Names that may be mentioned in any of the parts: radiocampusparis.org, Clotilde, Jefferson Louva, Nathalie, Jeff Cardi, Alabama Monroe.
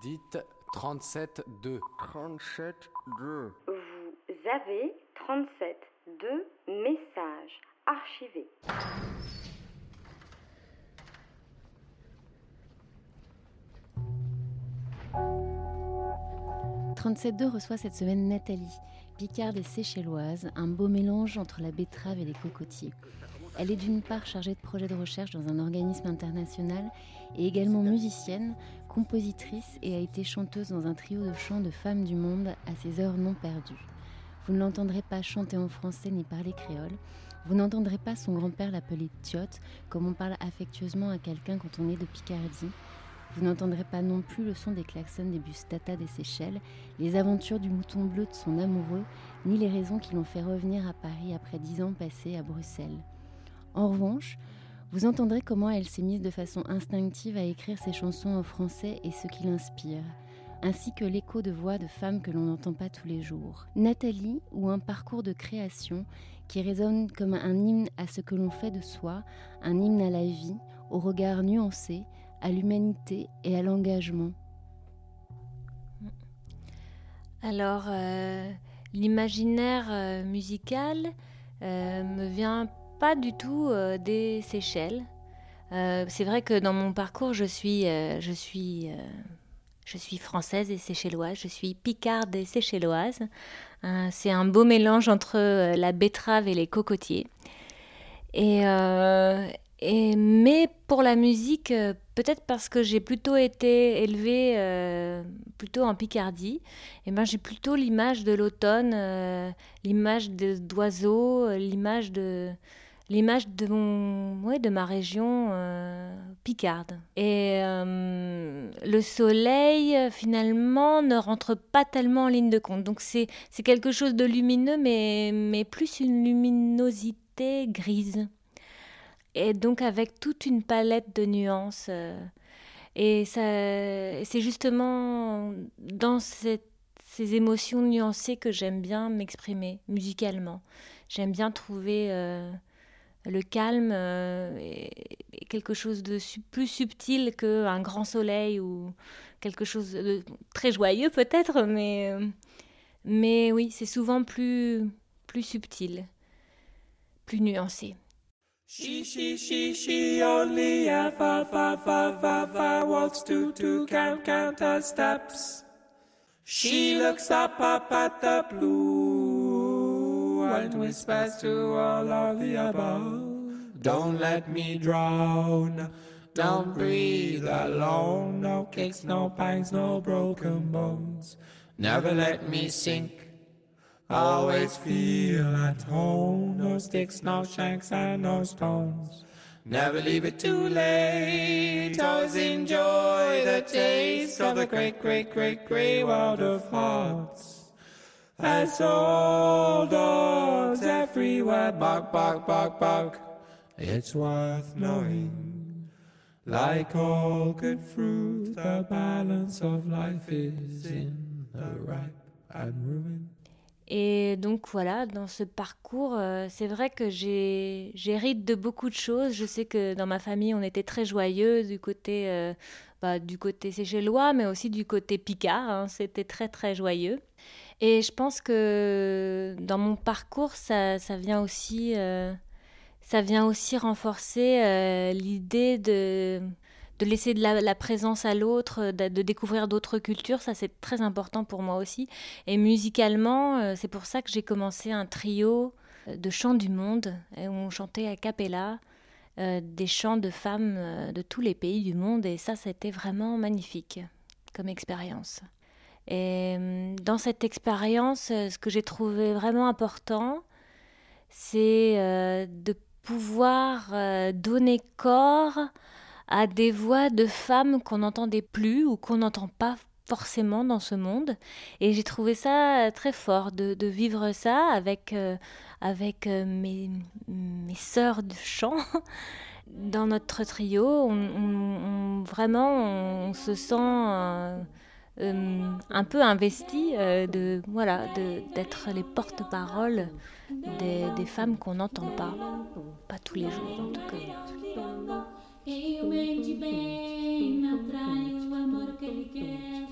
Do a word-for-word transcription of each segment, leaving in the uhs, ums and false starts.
Dites trente-sept deux. trente-sept deux. Vous avez trente-sept deux messages archivés. trente-sept deux reçoit cette semaine Nathalie, picarde et séchelloise, un beau mélange entre la betterave et les cocotiers. Elle est d'une part chargée de projets de recherche dans un organisme international et également musicienne, compositrice et a été chanteuse dans un trio de chants de femmes du monde à ses heures non perdues. Vous ne l'entendrez pas chanter en français ni parler créole. Vous n'entendrez pas son grand-père l'appeler tiotte, comme on parle affectueusement à quelqu'un quand on est de Picardie. Vous n'entendrez pas non plus le son des klaxons des bus Tata des Seychelles, les aventures du mouton bleu de son amoureux, ni les raisons qui l'ont fait revenir à Paris après dix ans passés à Bruxelles. En revanche, vous entendrez comment elle s'est mise de façon instinctive à écrire ses chansons en français et ce qui l'inspire, ainsi que l'écho de voix de femmes que l'on n'entend pas tous les jours. Nathalie, ou un parcours de création qui résonne comme un hymne à ce que l'on fait de soi, un hymne à la vie, au regard nuancé, à l'humanité et à l'engagement. Alors, euh, l'imaginaire euh, musical euh, me vient pas du tout euh, des Seychelles. Euh, c'est vrai que dans mon parcours, je suis, euh, je suis, euh, je suis française et séchelloise. Je suis picarde et séchelloise. Euh, c'est un beau mélange entre euh, la betterave et les cocotiers. Et euh, Et, mais pour la musique, peut-être parce que j'ai plutôt été élevée euh, plutôt en Picardie, eh ben j'ai plutôt l'image de l'automne, euh, l'image de, d'oiseaux, l'image de, l'image de, mon, ouais, de ma région euh, picarde. Et euh, le soleil, finalement, ne rentre pas tellement en ligne de compte. Donc c'est, c'est quelque chose de lumineux, mais, mais plus une luminosité grise. Et donc avec toute une palette de nuances. Et ça, c'est justement dans cette, ces émotions nuancées que j'aime bien m'exprimer musicalement. J'aime bien trouver euh, le calme euh, et quelque chose de su- plus subtil qu'un grand soleil ou quelque chose de très joyeux peut-être, mais, mais oui, c'est souvent plus, plus subtil, plus nuancé. She, she, she, she only ever, ever, ever, ever wants to, to count, count her steps. She looks up, up at the blue and whispers to all of the above. Don't let me drown, don't breathe alone. No kicks, no pangs, no broken bones. Never let me sink. Always feel at home. No sticks, no shanks and no stones. Never leave it too late. Always enjoy the taste of the great, great, great, great world of hearts. As old dogs everywhere bark, bark, bark, bark. It's worth knowing. Like all good fruit, the balance of life is in the ripe and ruin. Et donc voilà, dans ce parcours, euh, c'est vrai que j'ai, j'hérite de beaucoup de choses. Je sais que dans ma famille, on était très joyeux du côté, euh, bah, du côté séchellois, mais aussi du côté picard. Hein, c'était très, très joyeux. Et je pense que dans mon parcours, ça, ça, vient, aussi, euh, ça vient aussi renforcer euh, l'idée de... de laisser de la, la présence à l'autre, de, de découvrir d'autres cultures, ça c'est très important pour moi aussi. Et musicalement, c'est pour ça que j'ai commencé un trio de chants du monde, où on chantait a cappella euh, des chants de femmes de tous les pays du monde, et ça c'était vraiment magnifique comme expérience. Et dans cette expérience, ce que j'ai trouvé vraiment important, c'est euh, de pouvoir euh, donner corps à des voix de femmes qu'on n'entendait plus ou qu'on n'entend pas forcément dans ce monde. Et j'ai trouvé ça très fort de, de vivre ça avec, euh, avec mes, mes sœurs de chant. Dans notre trio, on, on, on, vraiment, on, on se sent euh, euh, un peu investi euh, de, voilà, de, d'être les porte-parole des, des femmes qu'on n'entend pas, pas tous les jours en tout cas. Eu bem te bem, não trai o amor que ele quer.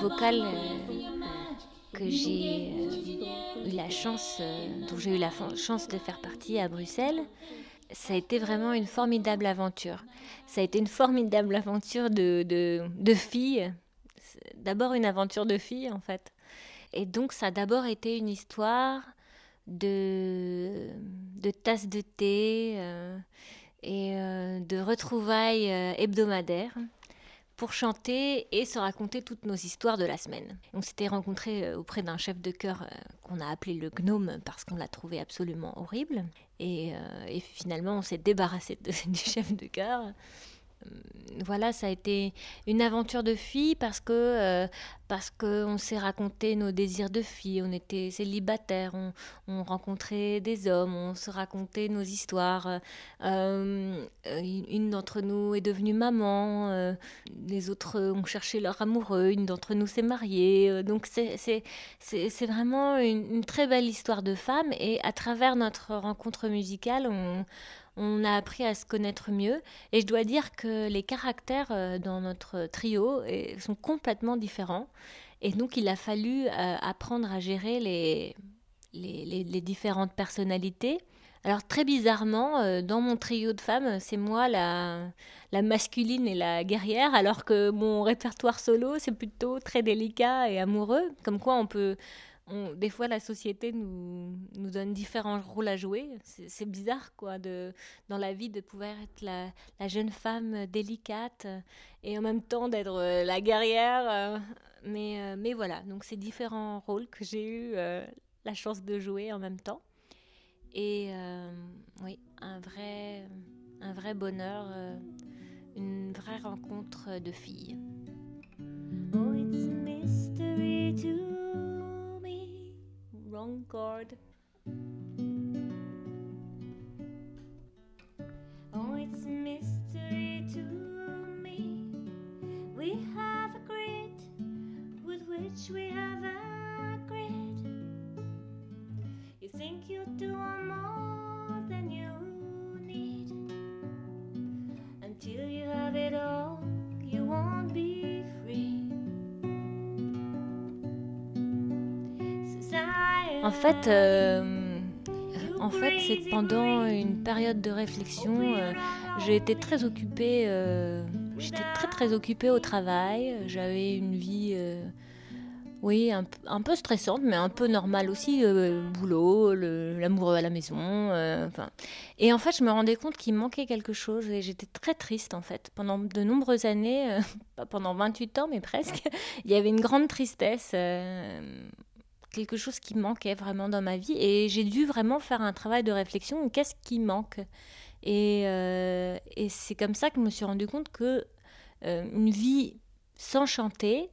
vocale euh, que j'ai euh, eu la chance, euh, dont j'ai eu la fa- chance de faire partie à Bruxelles. Ça a été vraiment une formidable aventure. Ça a été une formidable aventure de, de, de fille. D'abord une aventure de fille, en fait. Et donc, ça a d'abord été une histoire de, de tasses de thé euh, et euh, de retrouvailles euh, hebdomadaires pour chanter et se raconter toutes nos histoires de la semaine. On s'était rencontrés auprès d'un chef de chœur qu'on a appelé le Gnome parce qu'on l'a trouvé absolument horrible. Et, euh, et finalement, on s'est débarrassé de, du chef de chœur. Voilà, ça a été une aventure de fille parce que euh, parce que on s'est raconté nos désirs de fille. On était célibataires, on, on rencontrait des hommes, on se racontait nos histoires. Euh, une d'entre nous est devenue maman, euh, les autres ont cherché leur amoureux, une d'entre nous s'est mariée. Euh, donc c'est c'est c'est, c'est vraiment une, une très belle histoire de femme. Et à travers notre rencontre musicale, on On a appris à se connaître mieux et je dois dire que les caractères dans notre trio sont complètement différents et donc il a fallu apprendre à gérer les, les, les, les différentes personnalités. Alors très bizarrement, dans mon trio de femmes, c'est moi la, la masculine et la guerrière alors que mon répertoire solo c'est plutôt très délicat et amoureux, comme quoi on peut... On, des fois, la société nous, nous donne différents rôles à jouer. C'est, c'est bizarre, quoi, de, dans la vie, de pouvoir être la, la jeune femme délicate et en même temps d'être la guerrière. Mais, mais voilà, donc ces différents rôles que j'ai eu euh, la chance de jouer en même temps. Et euh, oui, un vrai, un vrai bonheur, euh, une vraie rencontre de filles. Oh, it's a mystery too. Wrong chord. Oh, it's a mystery to me. We have agreed with which we have agreed. You think you do more than you need. Until you have it all, you won't be free. En fait, euh, en fait, c'est pendant une période de réflexion, euh, j'ai été très occupée. Euh, j'étais très très occupée au travail. J'avais une vie, euh, oui, un, un peu stressante, mais un peu normale aussi. Euh, le boulot, le, l'amoureux à la maison. Euh, enfin, et en fait, je me rendais compte qu'il manquait quelque chose. Et j'étais très triste en fait. Pendant de nombreuses années, euh, pas pendant vingt-huit ans, mais presque, il y avait une grande tristesse. Euh, quelque chose qui manquait vraiment dans ma vie et j'ai dû vraiment faire un travail de réflexion, qu'est-ce qui manque et, euh, et c'est comme ça que je me suis rendu compte que euh, une vie sans chanter,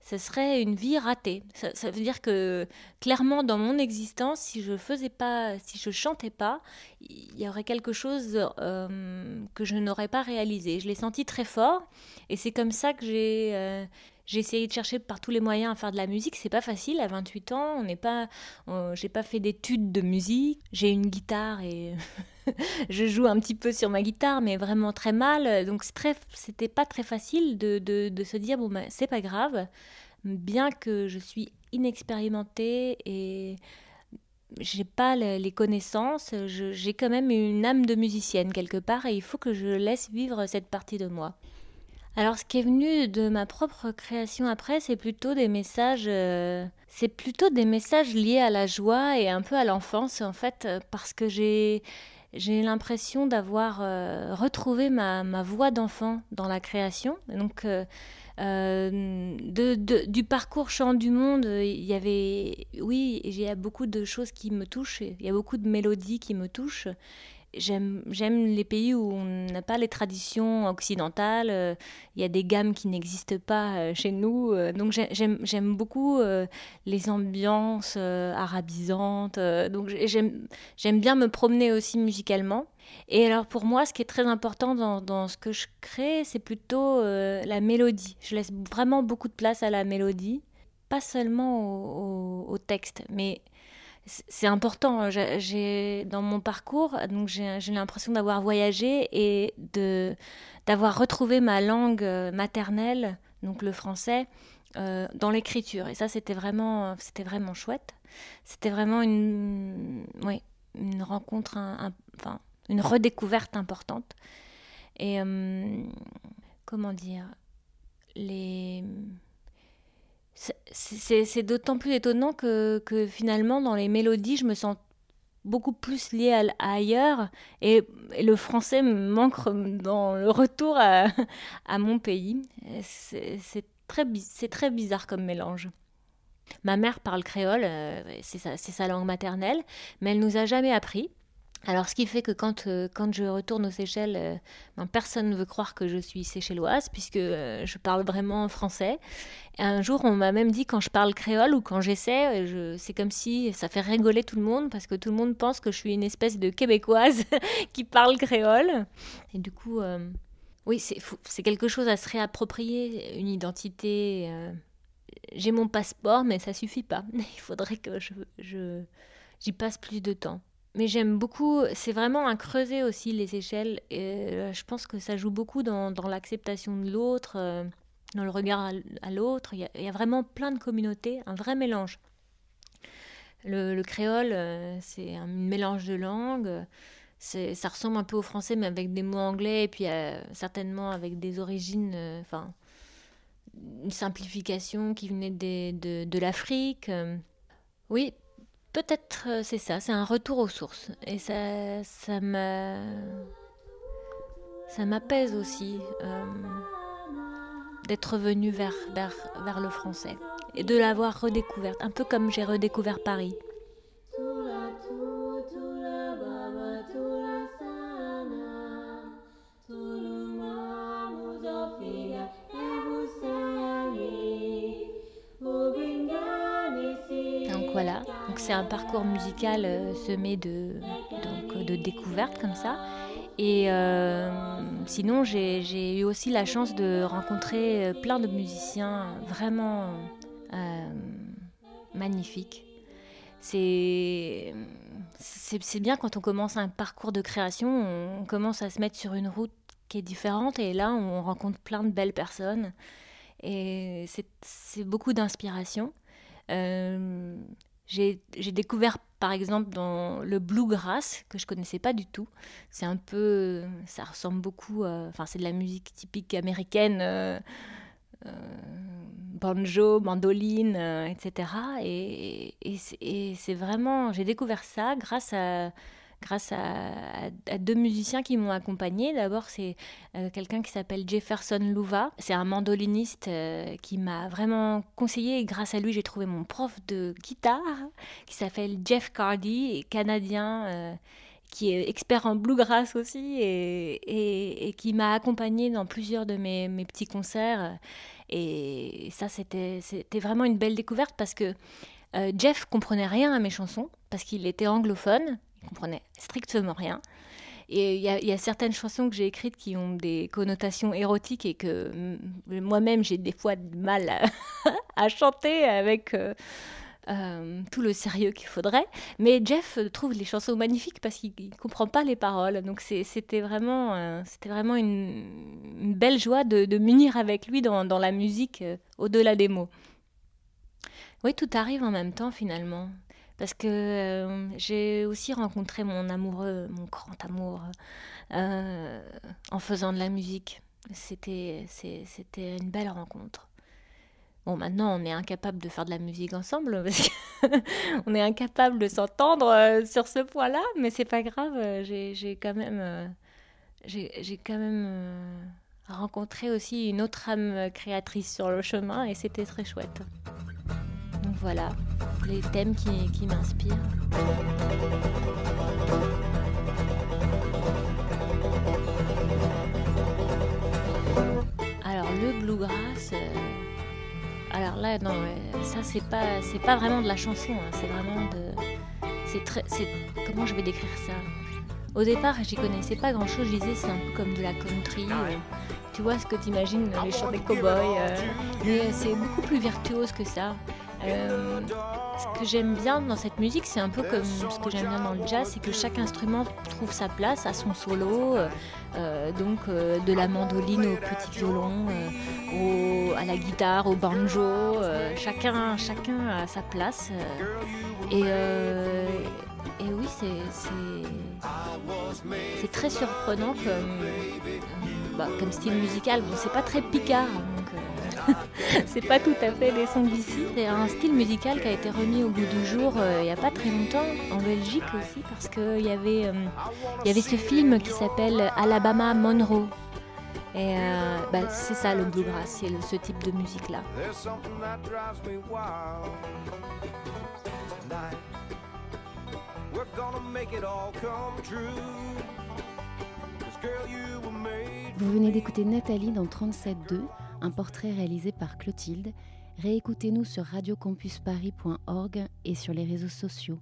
ce serait une vie ratée. Ça, ça veut dire que clairement dans mon existence, si je faisais pas, si je chantais pas, il y aurait quelque chose euh, que je n'aurais pas réalisé. Je l'ai senti très fort et c'est comme ça que j'ai... Euh, J'ai essayé de chercher par tous les moyens à faire de la musique, c'est pas facile, à vingt-huit ans, on n'est pas, on, j'ai pas fait d'études de musique, j'ai une guitare et je joue un petit peu sur ma guitare, mais vraiment très mal, donc c'est très, c'était pas très facile de, de, de se dire, bon ben bah, c'est pas grave, bien que je suis inexpérimentée et j'ai pas les connaissances, je, j'ai quand même une âme de musicienne quelque part et il faut que je laisse vivre cette partie de moi. Alors, ce qui est venu de ma propre création après, c'est plutôt des messages, euh, c'est plutôt des messages liés à la joie et un peu à l'enfance, en fait, parce que j'ai, j'ai l'impression d'avoir euh, retrouvé ma, ma voix d'enfant dans la création. Donc, euh, euh, de, de, du parcours chant du monde, il y avait, oui, il y a beaucoup de choses qui me touchent, il y a beaucoup de mélodies qui me touchent. J'aime, j'aime les pays où on n'a pas les traditions occidentales. Il euh, y a des gammes qui n'existent pas euh, chez nous. Euh, donc j'aime, j'aime beaucoup euh, les ambiances euh, arabisantes. Euh, donc j'aime, j'aime bien me promener aussi musicalement. Et alors pour moi, ce qui est très important dans, dans ce que je crée, c'est plutôt euh, la mélodie. Je laisse vraiment beaucoup de place à la mélodie, pas seulement au, au, au texte, mais... C'est important. J'ai, j'ai, dans mon parcours, donc j'ai, j'ai l'impression d'avoir voyagé et de, d'avoir retrouvé ma langue maternelle, donc le français, euh, dans l'écriture. Et ça, c'était vraiment, c'était vraiment chouette. C'était vraiment une, ouais, une rencontre, un, un, enfin, une redécouverte importante. Et euh, comment dire, les... c'est, c'est, c'est d'autant plus étonnant que, que finalement, dans les mélodies, je me sens beaucoup plus liée à, à ailleurs, et, et le français me manque dans le retour à, à mon pays. C'est, c'est, très, c'est très bizarre comme mélange. Ma mère parle créole, euh, c'est, sa, c'est sa langue maternelle, mais elle ne nous a jamais appris. Alors, ce qui fait que quand, euh, quand je retourne aux Seychelles, euh, ben, personne ne veut croire que je suis séchelloise, puisque euh, je parle vraiment français. Et un jour, on m'a même dit, quand je parle créole ou quand j'essaie, je, c'est comme si ça fait rigoler tout le monde, parce que tout le monde pense que je suis une espèce de Québécoise qui parle créole. Et du coup, euh, oui, c'est, faut, c'est quelque chose à se réapproprier, une identité. Euh, j'ai mon passeport, mais ça ne suffit pas. Il faudrait que je, je, j'y passe plus de temps. Mais j'aime beaucoup, c'est vraiment un creuset aussi, les Seychelles. Et je pense que ça joue beaucoup dans, dans l'acceptation de l'autre, dans le regard à l'autre. Il y a, il y a vraiment plein de communautés, un vrai mélange. Le, le créole, c'est un mélange de langues. C'est, ça ressemble un peu au français, mais avec des mots anglais, et puis euh, certainement avec des origines, euh, enfin, une simplification qui venait des, de, de l'Afrique. Oui. Peut-être c'est ça, c'est un retour aux sources, et ça, ça, m'a... ça m'apaise aussi euh, d'être revenue vers, vers, vers le français et de l'avoir redécouverte, un peu comme j'ai redécouvert Paris. Voilà, donc c'est un parcours musical euh, semé de, donc, de découvertes comme ça. Et euh, sinon, j'ai, j'ai eu aussi la chance de rencontrer plein de musiciens vraiment euh, magnifiques. C'est, c'est, c'est bien quand on commence un parcours de création, on commence à se mettre sur une route qui est différente, et là, on rencontre plein de belles personnes. Et c'est, c'est beaucoup d'inspiration. Euh, j'ai, j'ai découvert par exemple dans le bluegrass, que je connaissais pas du tout. C'est un peu, ça ressemble beaucoup, enfin euh, c'est de la musique typique américaine, euh, euh, banjo, mandoline, euh, et cetera. Et, et, et c'est vraiment, j'ai découvert ça grâce à grâce à, à, à deux musiciens qui m'ont accompagnée. D'abord, c'est euh, quelqu'un qui s'appelle Jefferson Louva. C'est un mandoliniste euh, qui m'a vraiment conseillé. Et grâce à lui, j'ai trouvé mon prof de guitare qui s'appelle Jeff Cardi, canadien, euh, qui est expert en bluegrass aussi, et, et, et qui m'a accompagnée dans plusieurs de mes, mes petits concerts. Et ça, c'était, c'était vraiment une belle découverte, parce que euh, Jeff comprenait rien à mes chansons, parce qu'il était anglophone. Je ne comprenais strictement rien. Et il y, y a certaines chansons que j'ai écrites qui ont des connotations érotiques, et que m- moi-même, j'ai des fois de mal à, à chanter avec euh, euh, tout le sérieux qu'il faudrait. Mais Jeff trouve les chansons magnifiques parce qu'il ne comprend pas les paroles. Donc c'est, c'était vraiment, euh, c'était vraiment une, une belle joie de, de m'unir avec lui dans, dans la musique, euh, au-delà des mots. Oui, tout arrive en même temps finalement. Parce que euh, j'ai aussi rencontré mon amoureux, mon grand amour, euh, en faisant de la musique. C'était, c'est, c'était une belle rencontre. Bon, maintenant, on est incapable de faire de la musique ensemble, parce qu'on est incapable de s'entendre euh, sur ce point-là, mais c'est pas grave. J'ai, j'ai quand même, euh, j'ai, j'ai quand même euh, rencontré aussi une autre âme créatrice sur le chemin, et c'était très chouette. Donc voilà, les thèmes qui, qui m'inspirent. Alors le bluegrass, euh, alors là non, ça c'est pas c'est pas vraiment de la chanson, hein, c'est vraiment de, c'est très, c'est, comment je vais décrire ça ? Au départ, j'y connaissais pas grand chose, je disais c'est un peu comme de la country. Euh, tu vois ce que t'imagines, les chants des cow-boys, euh, mais c'est beaucoup plus virtuose que ça. Euh, ce que j'aime bien dans cette musique, c'est un peu comme ce que j'aime bien dans le jazz, c'est que chaque instrument trouve sa place, a son solo, euh, donc euh, de la mandoline au petit violon, euh, au, à la guitare, au banjo, euh, chacun, chacun a sa place. Euh, et, euh, et oui, c'est, c'est, c'est très surprenant comme, euh, bah, comme style musical. Bon, c'est pas très Picard, donc... Euh, c'est pas tout à fait des sons d'ici. C'est un style musical qui a été remis au goût du jour euh, il n'y a pas très longtemps, en Belgique aussi, parce qu'il y, euh, y avait ce film qui s'appelle Alabama Monroe. Et euh, bah, c'est ça le bluegrass, c'est le, ce type de musique-là. Vous venez d'écouter Nathalie dans trente-sept deux. Un portrait réalisé par Clotilde. Réécoutez-nous sur radio campus paris point org et sur les réseaux sociaux.